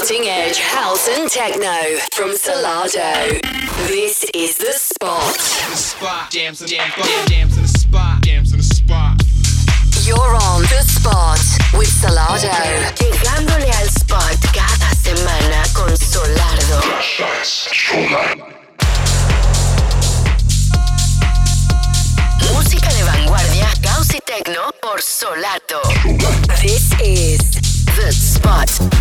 cutting-edge house and techno from Salado. This is The Spot. Jams in the spot. You're on The Spot with Salado. Llegándole al spot cada semana con Solardo. Música de vanguardia, house y techno por Solardo. This is The Spot.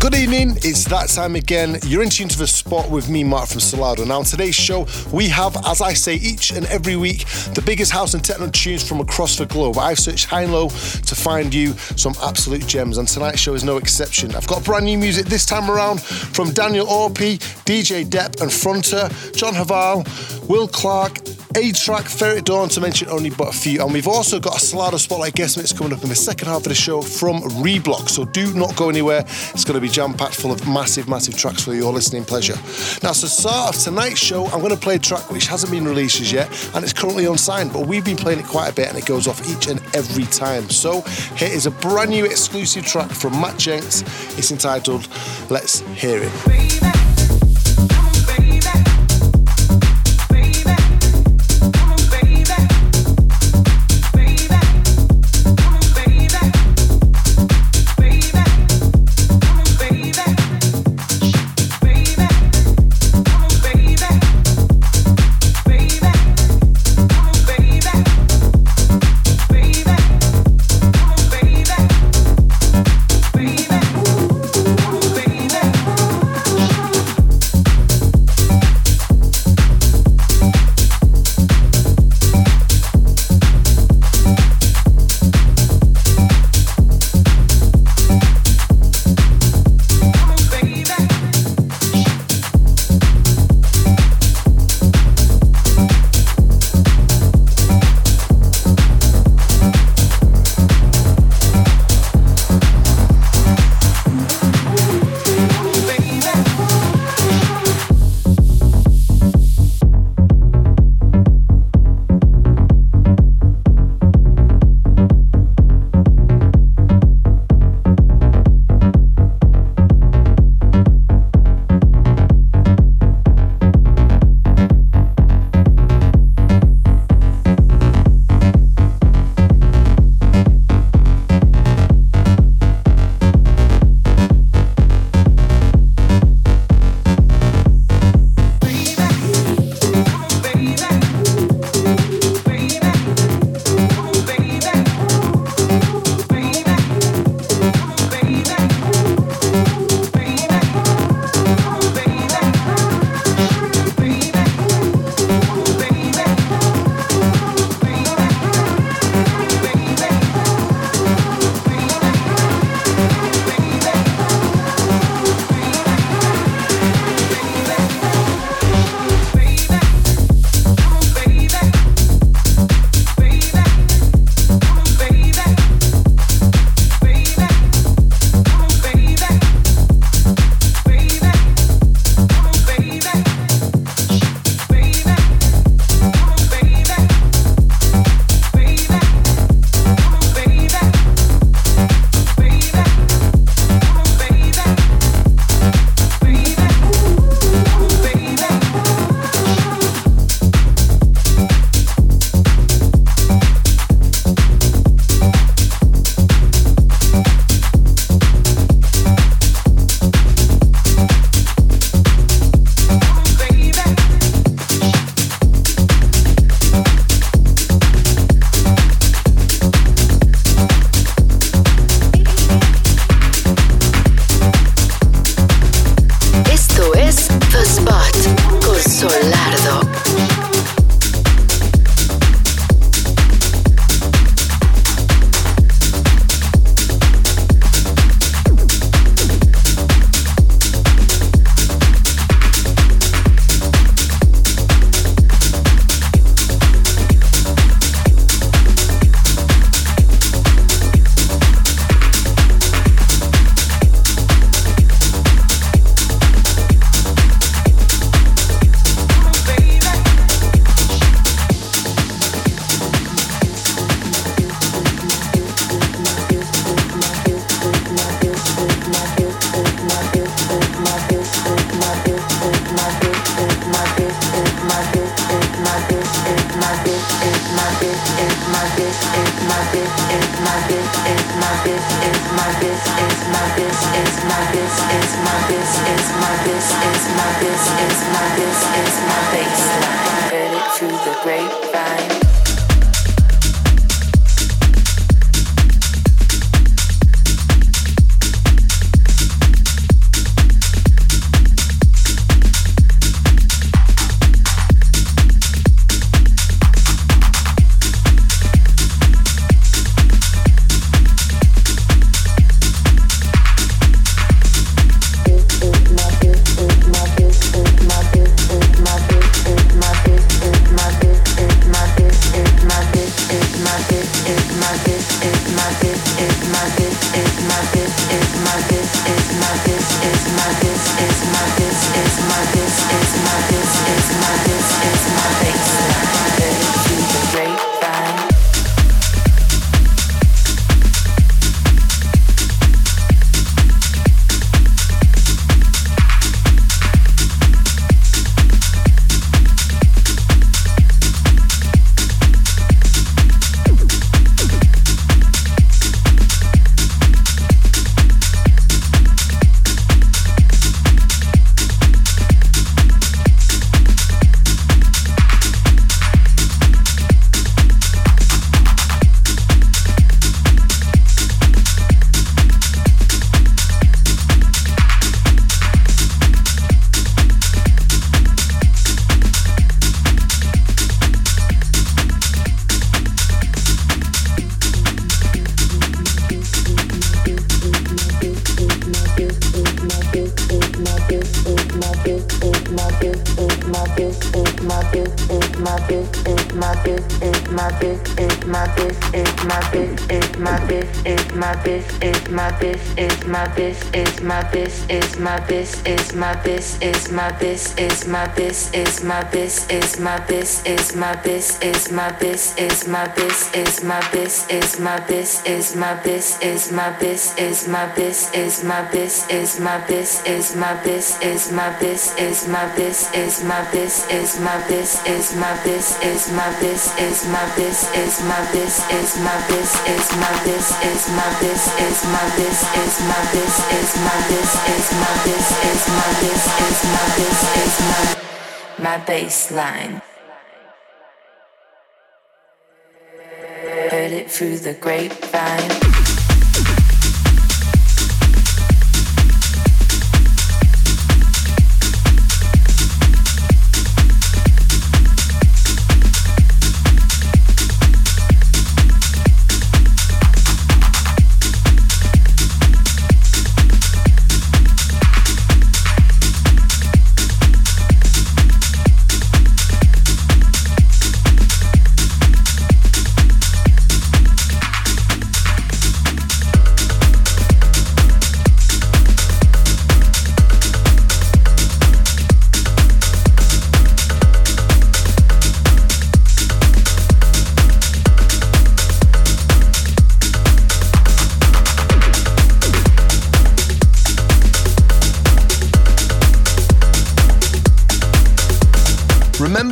Good evening, it's that time again. You're in tune to The Spot with me, Mark from Salado. Now on today's show, we have, as I say each and every week, the biggest house and techno tunes from across the globe. I've searched high and low to find you some absolute gems, and tonight's show is no exception. I've got brand new music this time around from Daniel Orpi, DJ Depp and Fronter, John Havallan, Will Clarke, A-Track, Ferret Dawn, to mention only but a few. And we've also got a Salado Spotlight guest mix coming up in the second half of the show from Reblock, so do not go anywhere. It's going to be jam-packed full of massive tracks for your listening pleasure. Now, to start off tonight's show, I'm going to play a track which hasn't been released as yet, and it's currently unsigned, but we've been playing it quite a bit, and it goes off each and every time. So here is a brand new exclusive track from Matt Jenks. It's entitled Let's Hear It. Baby. My baseline. Heard it through the grapevine.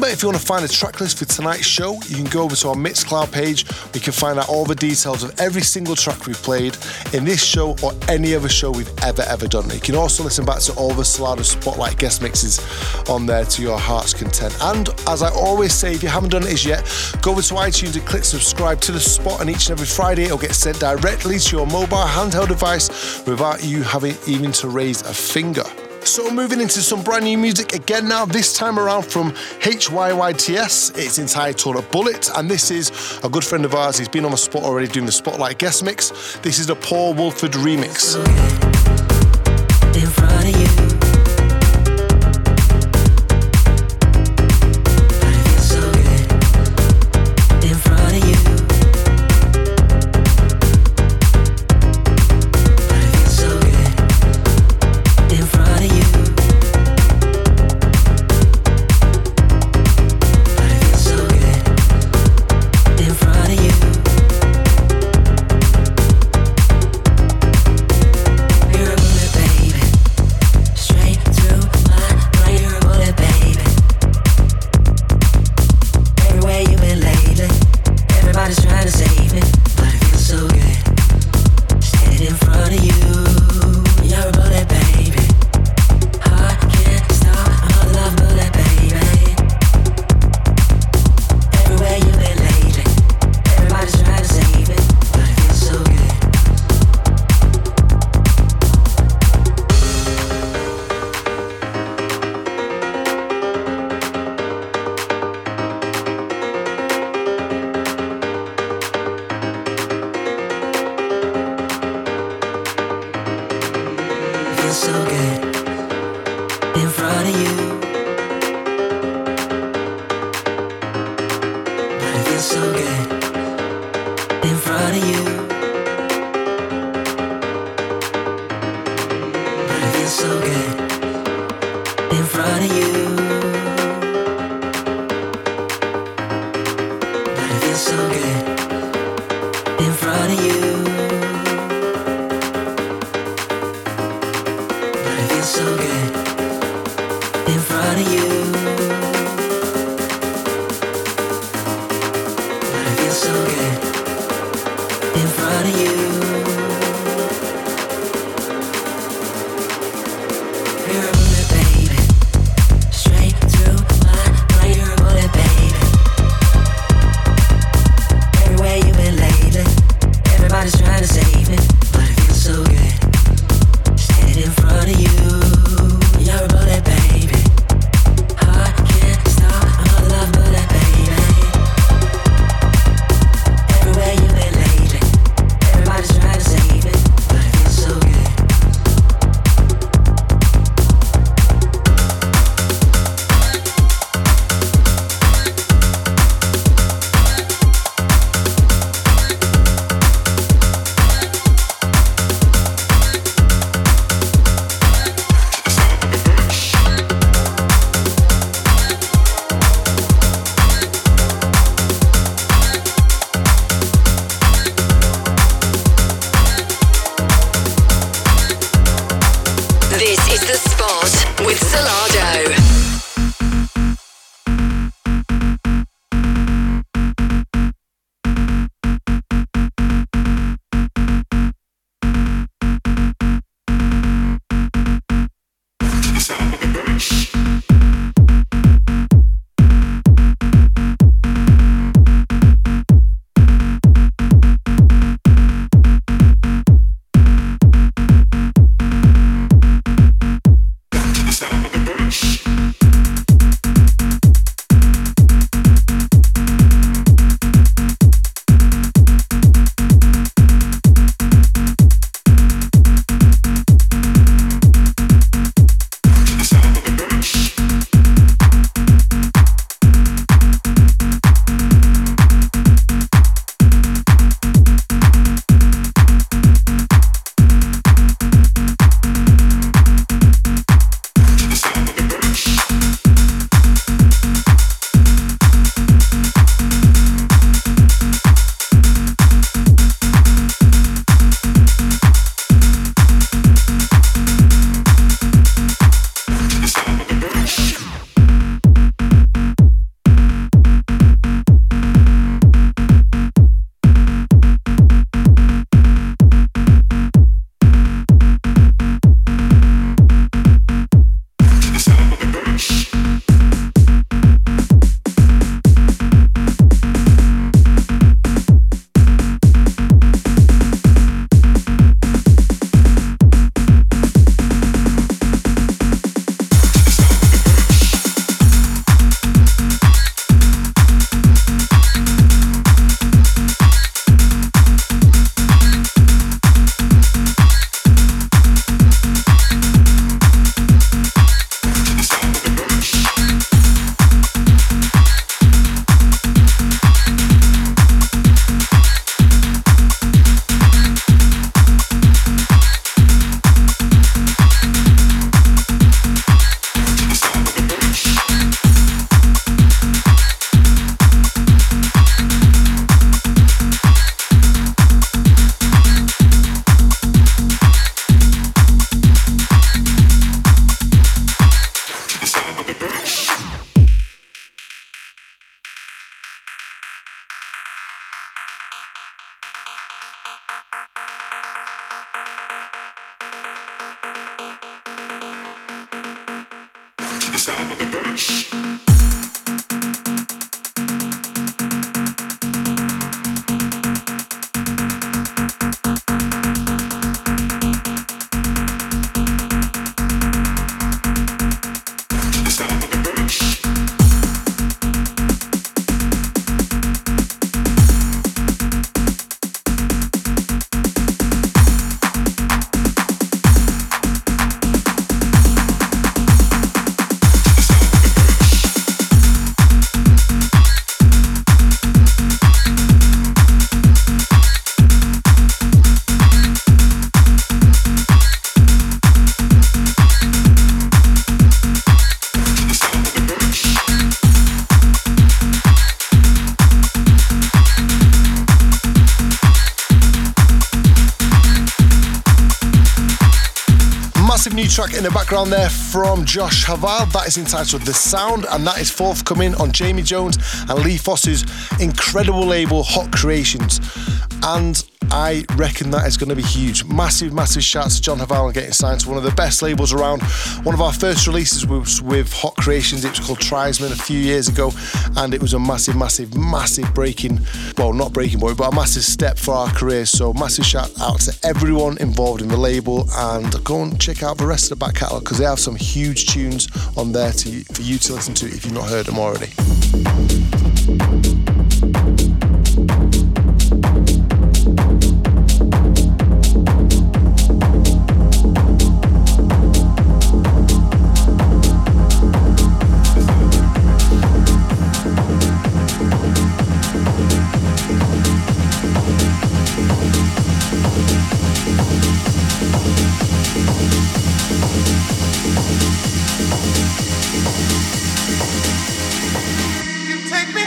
If you want to find a track list for tonight's show, you can go over to our Mixcloud page. You can find out all the details of every single track we've played in this show or any other show we've ever done. You can also listen back to all the Salado Spotlight guest mixes on there to your heart's content. And as I always say, if you haven't done it as yet, go over to iTunes and click subscribe to the spot, and each and every Friday it'll get sent directly to your mobile handheld device without you having even to raise a finger. So moving into some brand new music again now, this time around from HYYTS. It's entitled A Bullet, and this is a good friend of ours. He's been on the spot already doing the Spotlight guest mix. This is the Paul Wolford remix. In front of you. feel so good in front of you. But it feels so good in front of you. But it feels so good in front of you. But it feels so good in front of you. So good in front of you. But it feels so good in front of you. You're a bullet, baby, straight through my mind. You're a bullet, baby. Everywhere you've been lately, everybody's trying to save me. But it feels so good standing in front of you. massive new track in the background there from Josh Havallan. That is entitled The Sound, and that is forthcoming on Jamie Jones and Lee Foss's incredible label Hot Creations. And I reckon that is going to be huge. Massive shouts to John Havallan getting signed to one of the best labels around. One of our first releases was with Hot Creations. It was called Trisman a few years ago, and it was a massive breaking, well, not breaking point, but a massive step for our careers. So massive shout out to everyone involved in the label, and go and check out the rest of the back catalogue because they have some huge tunes on there for you to listen to if you've not heard them already. Take me.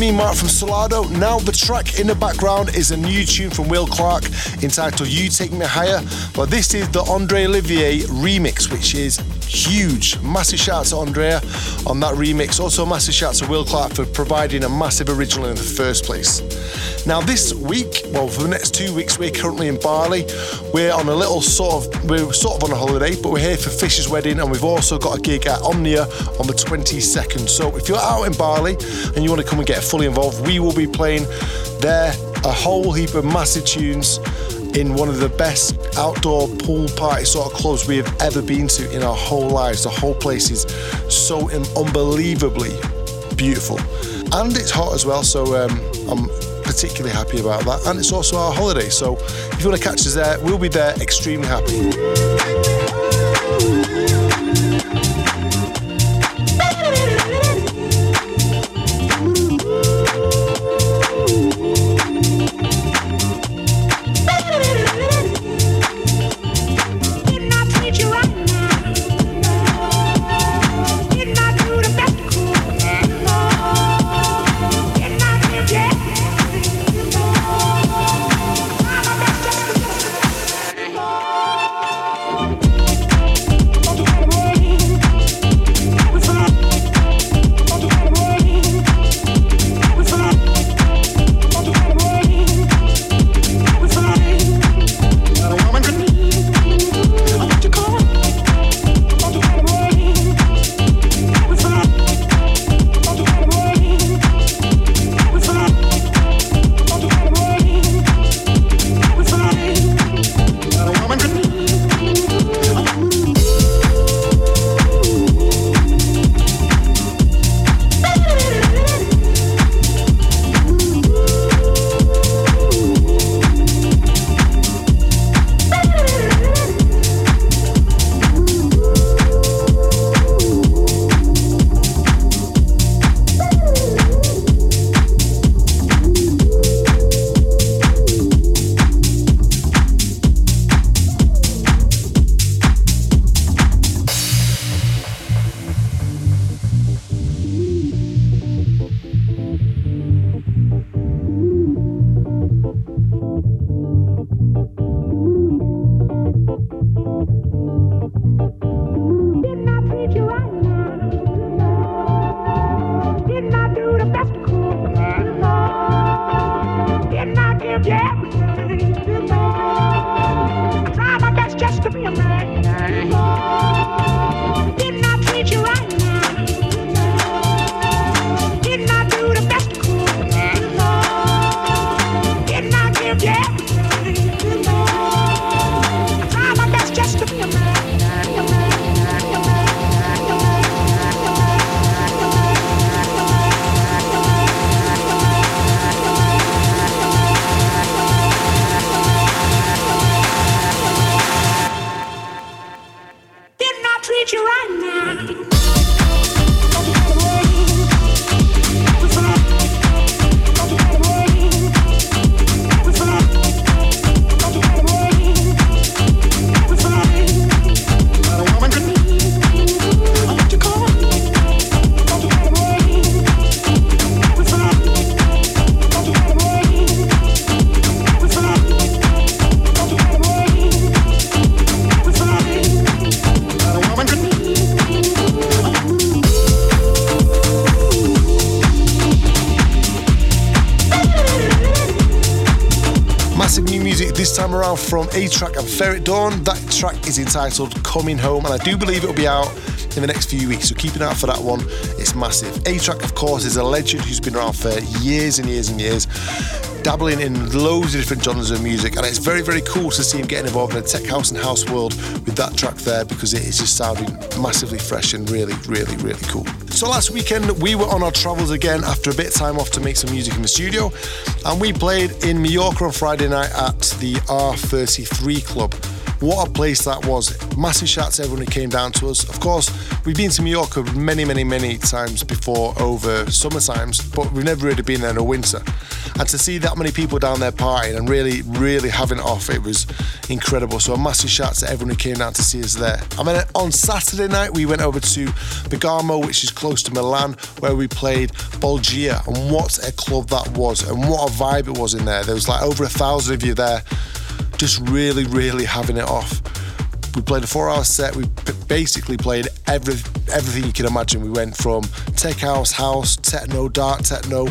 me, Mark from Salado. Now the track in the background is a new tune from Will Clarke entitled You Take Me Higher. Well, this is the André Olivier remix, which is huge. Massive shout out to Andrea on that remix. Also massive shout out to Will Clarke for providing a massive original in the first place. Now this week, well, for the next 2 weeks, we're currently in Bali. We're on a little we're sort of on a holiday, but we're here for Fish's wedding, and we've also got a gig at Omnia on the 22nd. So if you're out in Bali and you want to come and get fully involved, we will be playing there a whole heap of massive tunes in one of the best outdoor pool party sort of clubs we have ever been to in our whole lives. The whole place is so unbelievably beautiful. And it's hot as well, so I'm particularly happy about that, and it's also our holiday, so if you want to catch us there, we'll be there extremely happy. Around from A-Track and Ferret Dawn. That track is entitled Coming Home, and I do believe it'll be out in the next few weeks, so keep an eye out for that one. It's massive. A-Track, of course, is a legend who's been around for years and years and years, dabbling in loads of different genres of music, and it's very, very cool to see him getting involved in the tech house and house world with that track there, because it is just sounding massively fresh and really, really, really cool. So last weekend we were on our travels again after a bit of time off to make some music in the studio, and we played in Mallorca on Friday night at the R33 Club. What a place that was. Massive shout out to everyone who came down to us. Of course, we've been to Mallorca many times before over summer times, but we've never really been there in the winter. And to see that many people down there partying and really, really having it off, it was incredible. So a massive shout to everyone who came down to see us there. And then on Saturday night, we went over to Bergamo, which is close to Milan, where we played Bolgia. And what a club that was, and what a vibe it was in there. There was like over 1,000 of you there, just really, really having it off. We played a 4-hour set. We basically played everything you can imagine. We went from tech house, techno, dark techno,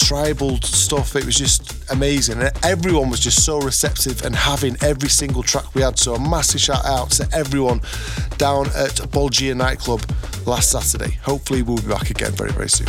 tribal stuff. It was just amazing. And everyone was just so receptive and having every single track we had. So a massive shout out to everyone down at Bolgia nightclub last Saturday. Hopefully we'll be back again very, very soon.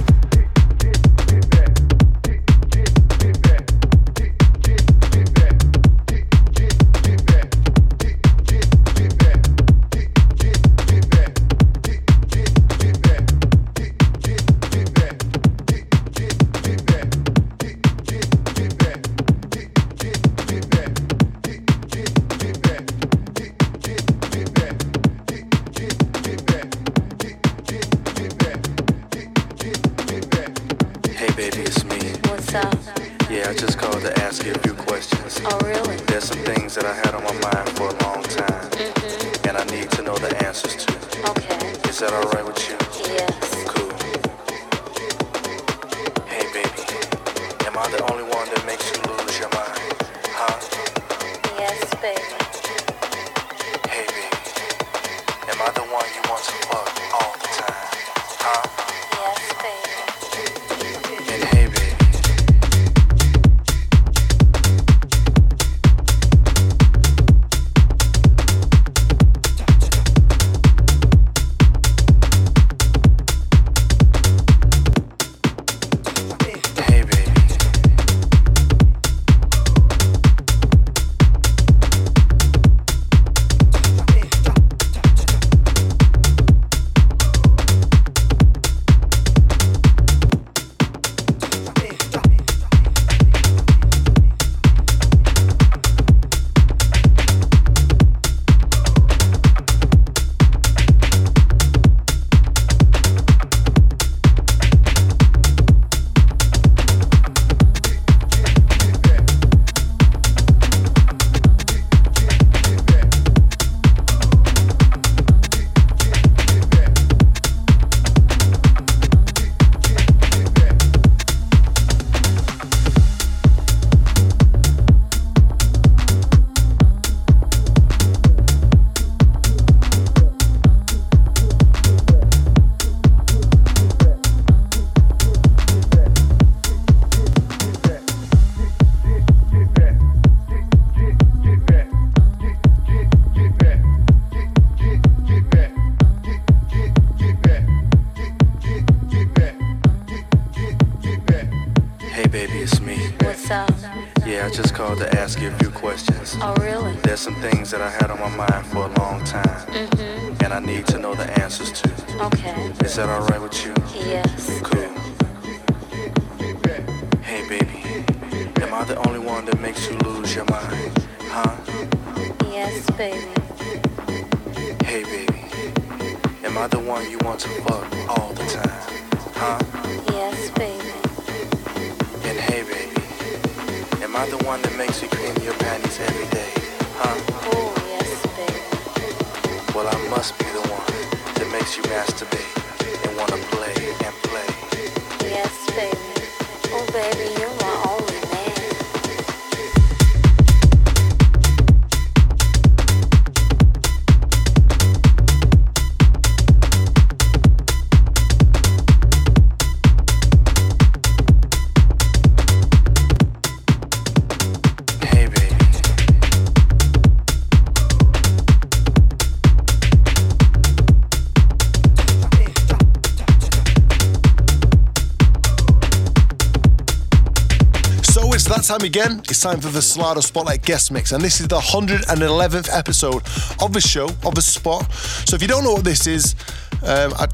Time again, it's time for the Salado Spotlight Guest Mix, and this is the 111th episode of the show, of the spot. So if you don't know what this is, I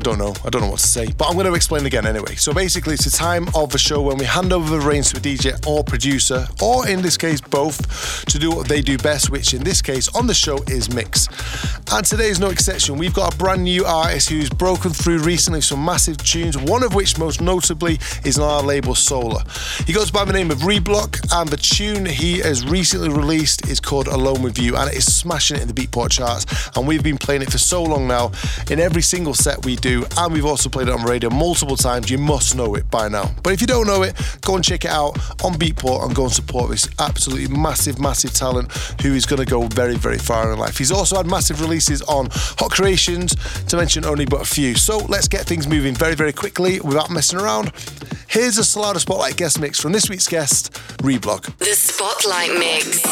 don't know what to say, but I'm going to explain again anyway. So basically, it's the time of the show when we hand over the reins to a DJ or producer, or in this case both, to do what they do best, which in this case on the show is mix. And today is no exception. We've got a brand new artist who's broken through recently with some massive tunes, one of which most notably is on our label Solar. He goes by the name of Reblock, and the tune he has recently released is called Alone With You, and it is smashing it in the Beatport charts, and we've been playing it for so long now in every single set we do, and we've also played it on radio multiple times. You must know it by now, but if you don't know it, go and check it out on Beatport and go and support this absolutely massive talent who is going to go very far in life. He's also had massive releases on Hot Creations, to mention only but a few. So let's get things moving very quickly without messing around. Here's a Salado Spotlight guest mix from this week's guest, Reblock. The Spotlight Mix.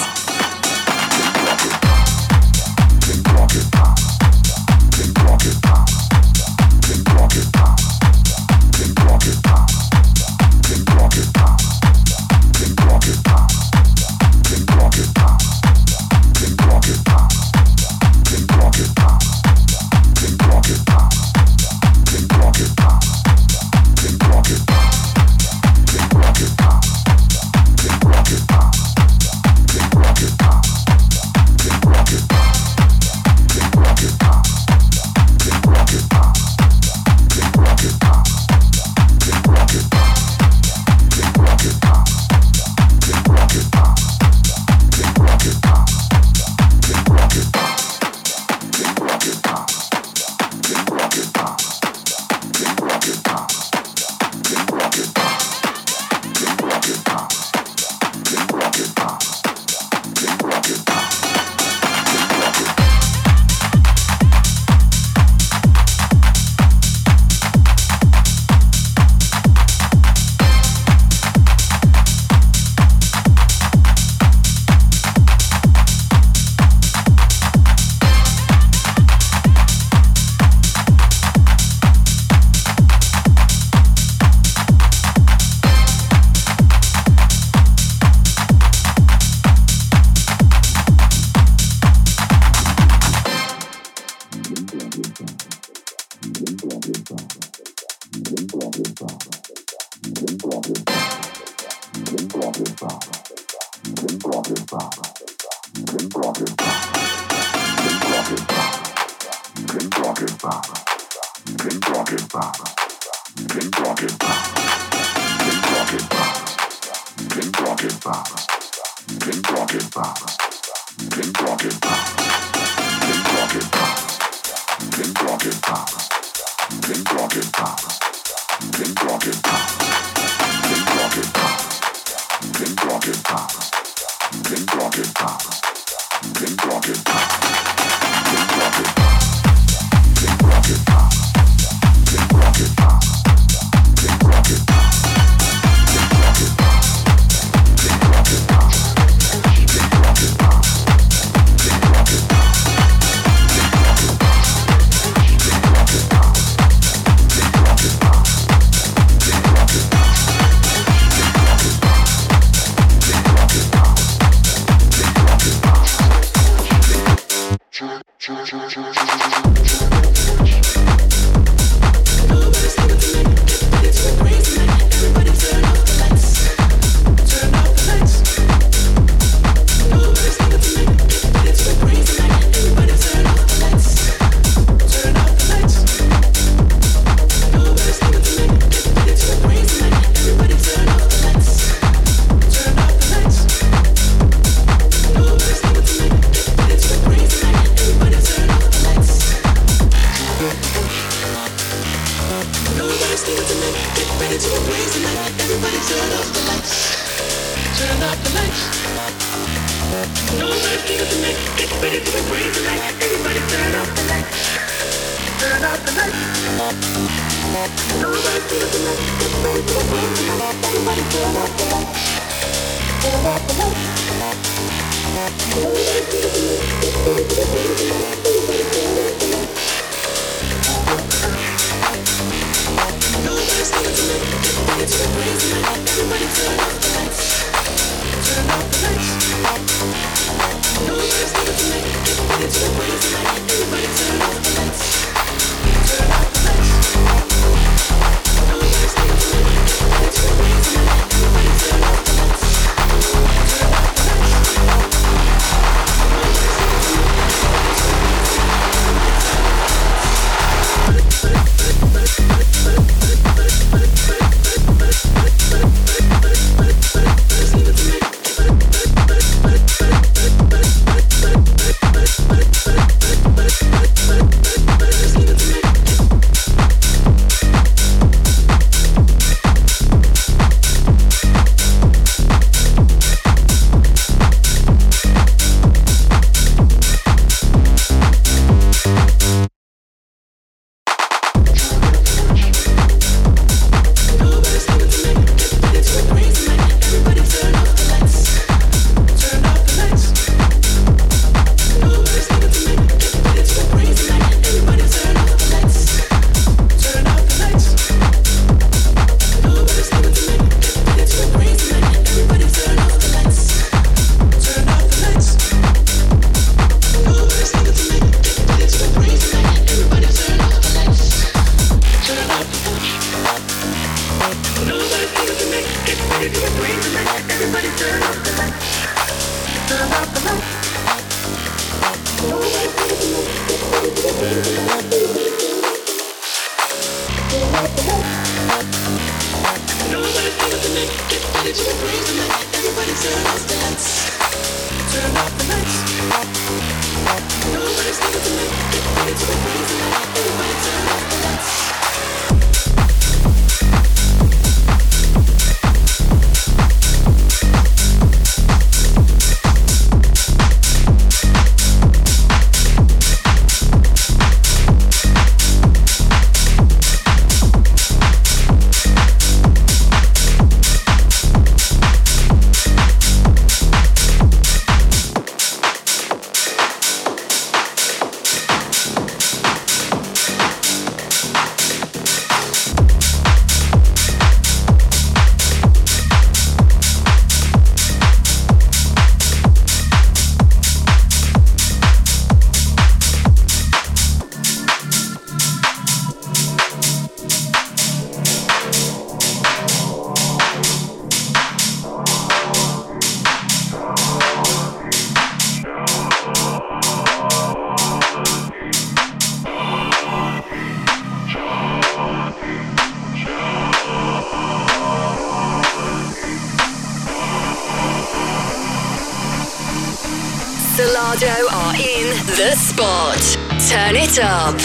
Everybody turn off the lights. Salado are in the spot. Turn it up.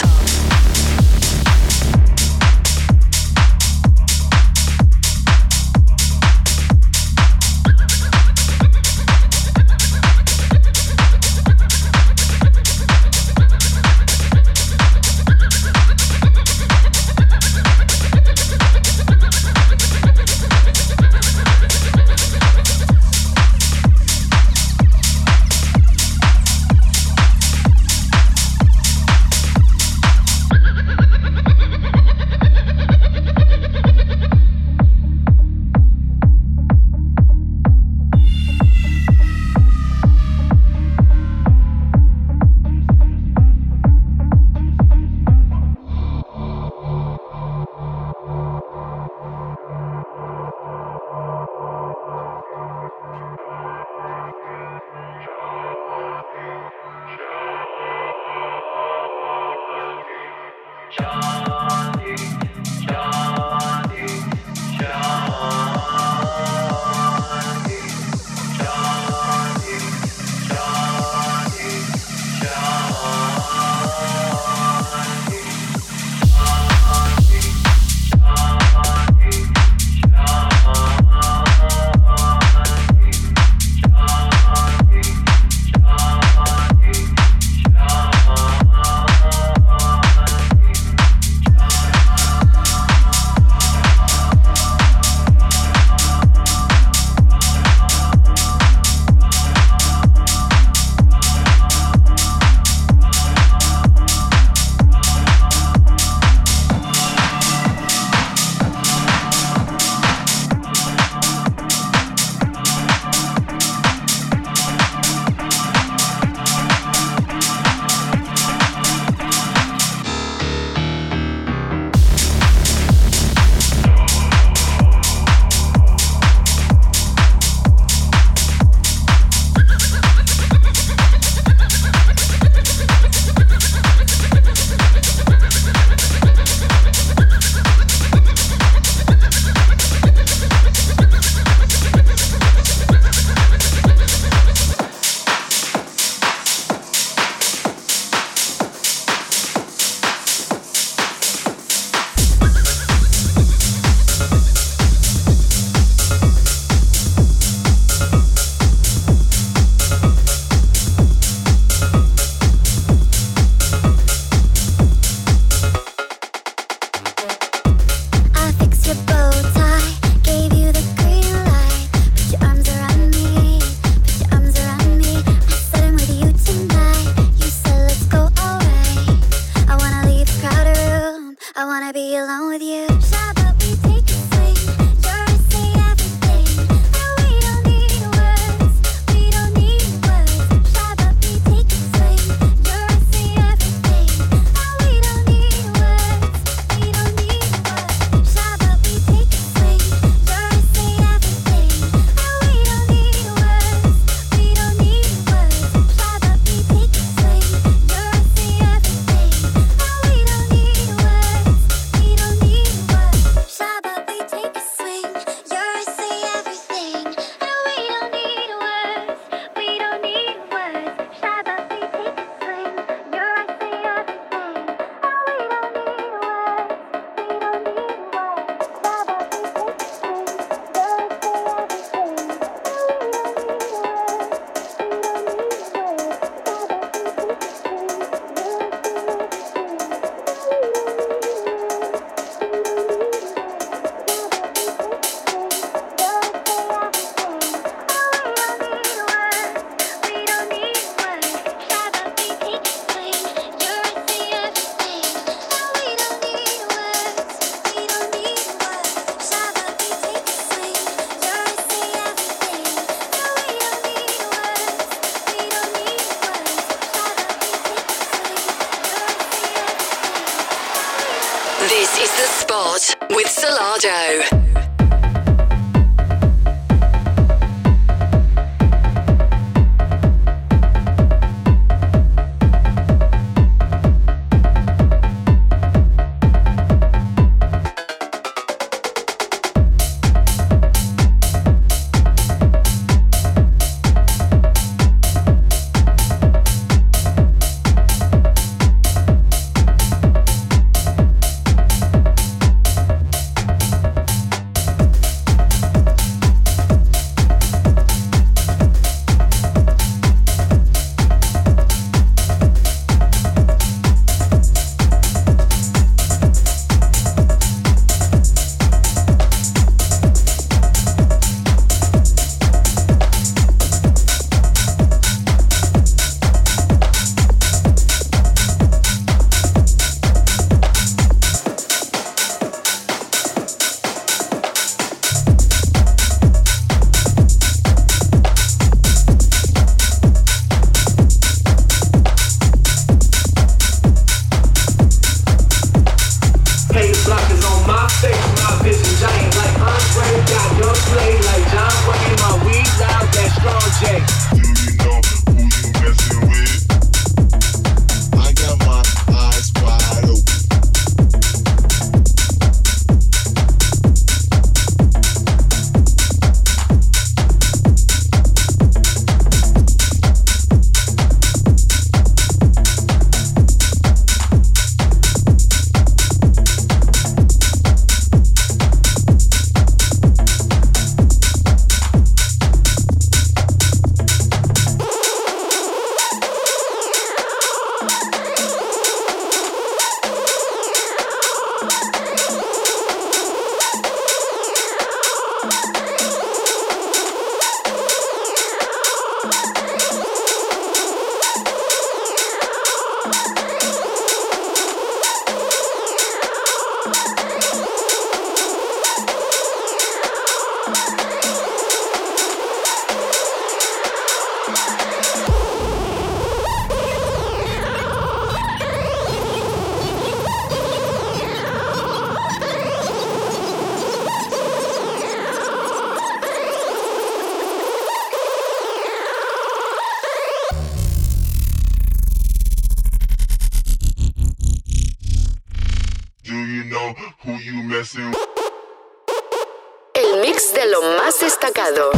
El mix de lo más destacado.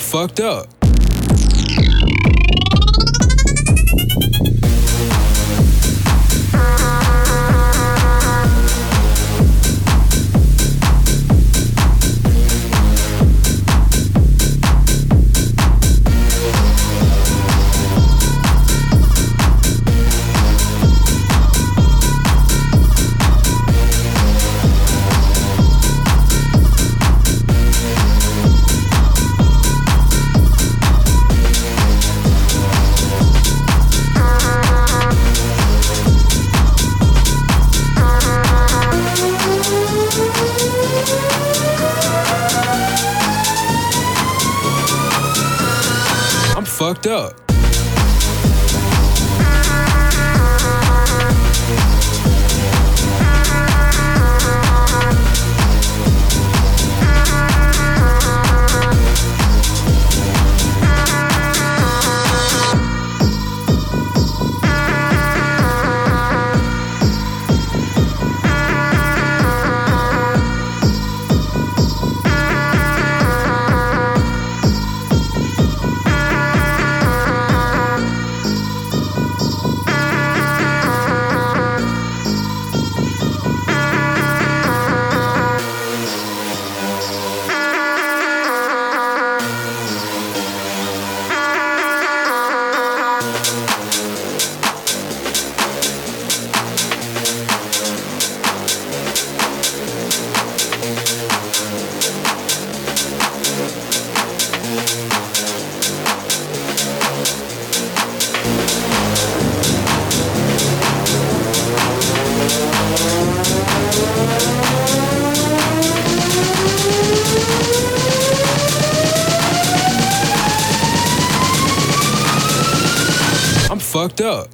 Fucked up. Fucked up. Fucked up.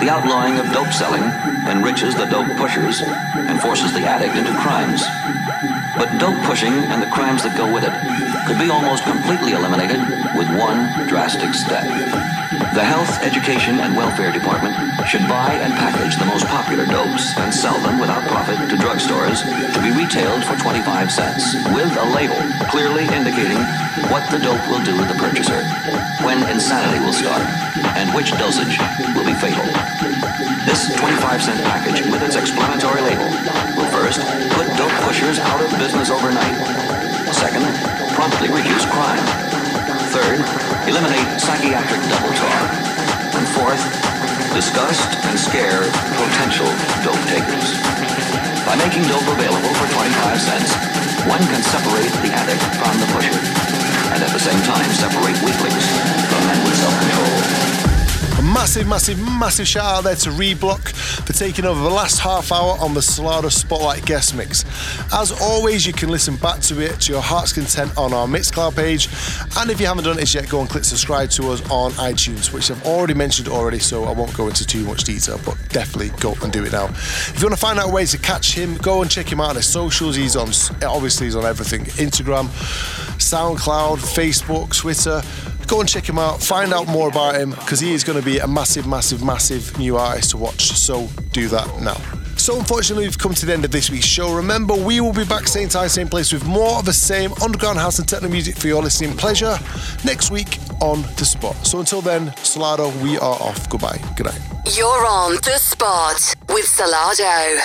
the outlawing of dope selling enriches the dope pushers and forces the addict into crimes. But dope pushing and the crimes that go with it could be almost completely eliminated with one drastic step. The Health, Education, and Welfare Department should buy and package the most popular dopes and sell them without profit to drugstores to be retailed for 25 cents, with a label clearly indicating what the dope will do to the purchaser, when insanity will start, and which dosage will be fatal. This 25-cent package, with its explanatory label, will first put dope pushers out of business overnight. Second, promptly reduce crime. Third, eliminate psychiatric double talk. And fourth, disgust and scare potential dope takers. By making dope available for 25 cents, one can separate the addict from the pusher, and at the same time separate weaklings from men with self-control. A massive, massive, massive shout out there to Reblock for taking over the last half hour on the Salado Spotlight Guest Mix. As always, you can listen back to it to your heart's content on our Mixcloud page, and if you haven't done it yet, go and click subscribe to us on iTunes, which I've already mentioned so I won't go into too much detail, but definitely go and do it now. If you want to find out ways to catch him, go and check him out on his socials. He's on, obviously he's on everything, Instagram, SoundCloud, Facebook, Twitter. Go and check him out, find out more about him, because he is going to be a massive, massive, massive new artist to watch, so do that now. So unfortunately, we've come to the end of this week's show. Remember, we will be back same time, same place, with more of the same underground house and techno music for your listening pleasure next week on The Spot. So until then, Salado, we are off. Goodbye. Good night. You're on The Spot with Salado.